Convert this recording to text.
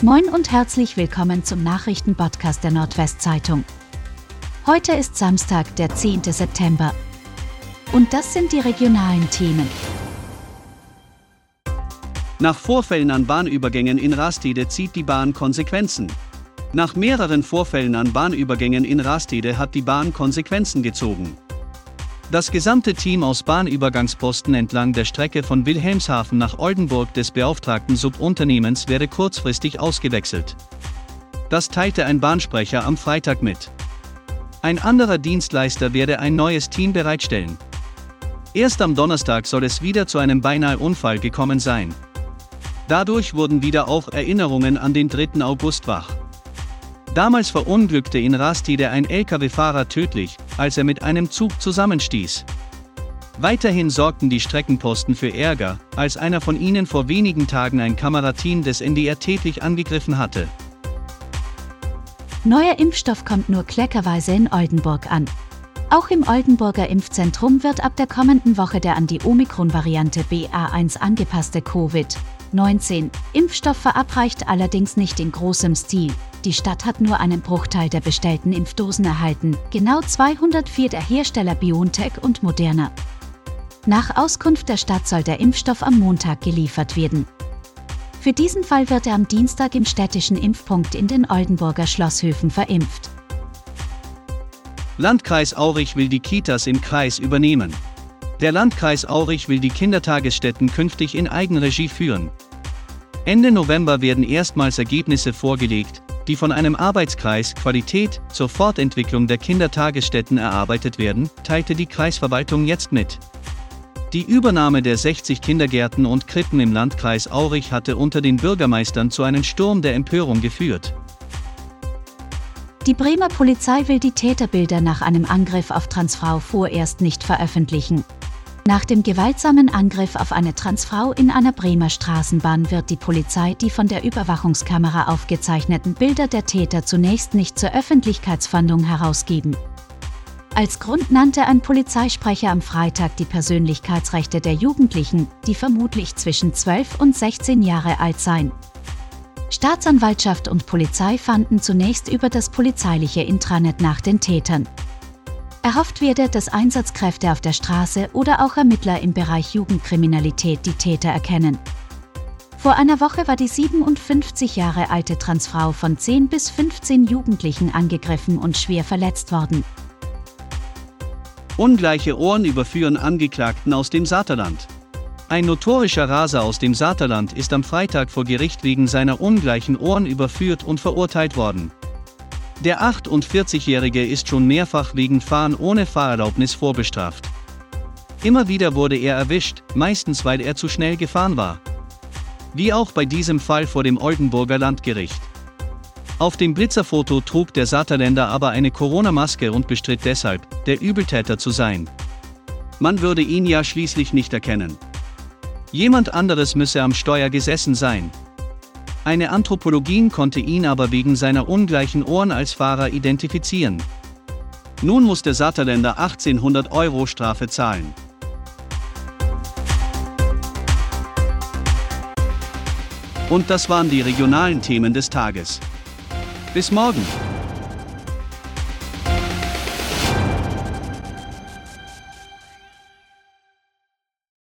Moin und herzlich willkommen zum Nachrichtenpodcast der Nordwestzeitung. Heute ist Samstag, der 10. September. Und das sind die regionalen Themen. Nach Vorfällen an Bahnübergängen in Rastede zieht die Bahn Konsequenzen. Nach mehreren Vorfällen an Bahnübergängen in Rastede hat die Bahn Konsequenzen gezogen. Das gesamte Team aus Bahnübergangsposten entlang der Strecke von Wilhelmshaven nach Oldenburg des beauftragten Subunternehmens werde kurzfristig ausgewechselt. Das teilte ein Bahnsprecher am Freitag mit. Ein anderer Dienstleister werde ein neues Team bereitstellen. Erst am Donnerstag soll es wieder zu einem beinahe Unfall gekommen sein. Dadurch wurden wieder auch Erinnerungen an den 3. August wach. Damals verunglückte in Rastede ein Lkw-Fahrer tödlich, als er mit einem Zug zusammenstieß. Weiterhin sorgten die Streckenposten für Ärger, als einer von ihnen vor wenigen Tagen ein Kamerateam des NDR tätlich angegriffen hatte. Neuer Impfstoff kommt nur kleckerweise in Oldenburg an. Auch im Oldenburger Impfzentrum wird ab der kommenden Woche der an die Omikron-Variante BA1 angepasste Covid 19 Impfstoff verabreicht, allerdings nicht in großem Stil. Die Stadt hat nur einen Bruchteil der bestellten Impfdosen erhalten, genau 204 der Hersteller Biontech und Moderna. Nach Auskunft der Stadt soll der Impfstoff am Montag geliefert werden. Für diesen Fall wird er am Dienstag im städtischen Impfpunkt in den Oldenburger Schlosshöfen verimpft. Landkreis Aurich will die Kitas im Kreis übernehmen. Der Landkreis Aurich will die Kindertagesstätten künftig in Eigenregie führen. Ende November werden erstmals Ergebnisse vorgelegt, die von einem Arbeitskreis Qualität zur Fortentwicklung der Kindertagesstätten erarbeitet werden, teilte die Kreisverwaltung jetzt mit. Die Übernahme der 60 Kindergärten und Krippen im Landkreis Aurich hatte unter den Bürgermeistern zu einem Sturm der Empörung geführt. Die Bremer Polizei will die Täterbilder nach einem Angriff auf Transfrau vorerst nicht veröffentlichen. Nach dem gewaltsamen Angriff auf eine Transfrau in einer Bremer Straßenbahn wird die Polizei die von der Überwachungskamera aufgezeichneten Bilder der Täter zunächst nicht zur Öffentlichkeitsfahndung herausgeben. Als Grund nannte ein Polizeisprecher am Freitag die Persönlichkeitsrechte der Jugendlichen, die vermutlich zwischen 12 und 16 Jahre alt seien. Staatsanwaltschaft und Polizei fanden zunächst über das polizeiliche Intranet nach den Tätern. Erhofft werde, dass Einsatzkräfte auf der Straße oder auch Ermittler im Bereich Jugendkriminalität die Täter erkennen. Vor einer Woche war die 57 Jahre alte Transfrau von 10 bis 15 Jugendlichen angegriffen und schwer verletzt worden. Ungleiche Ohren überführen Angeklagten aus dem Saterland. Ein notorischer Raser aus dem Saterland ist am Freitag vor Gericht wegen seiner ungleichen Ohren überführt und verurteilt worden. Der 48-Jährige ist schon mehrfach wegen Fahren ohne Fahrerlaubnis vorbestraft. Immer wieder wurde er erwischt, meistens weil er zu schnell gefahren war. Wie auch bei diesem Fall vor dem Oldenburger Landgericht. Auf dem Blitzerfoto trug der Saterländer aber eine Corona-Maske und bestritt deshalb, der Übeltäter zu sein. Man würde ihn ja schließlich nicht erkennen. Jemand anderes müsse am Steuer gesessen sein. Eine Anthropologin konnte ihn aber wegen seiner ungleichen Ohren als Fahrer identifizieren. Nun muss der Saterländer 1.800 € Strafe zahlen. Und das waren die regionalen Themen des Tages. Bis morgen!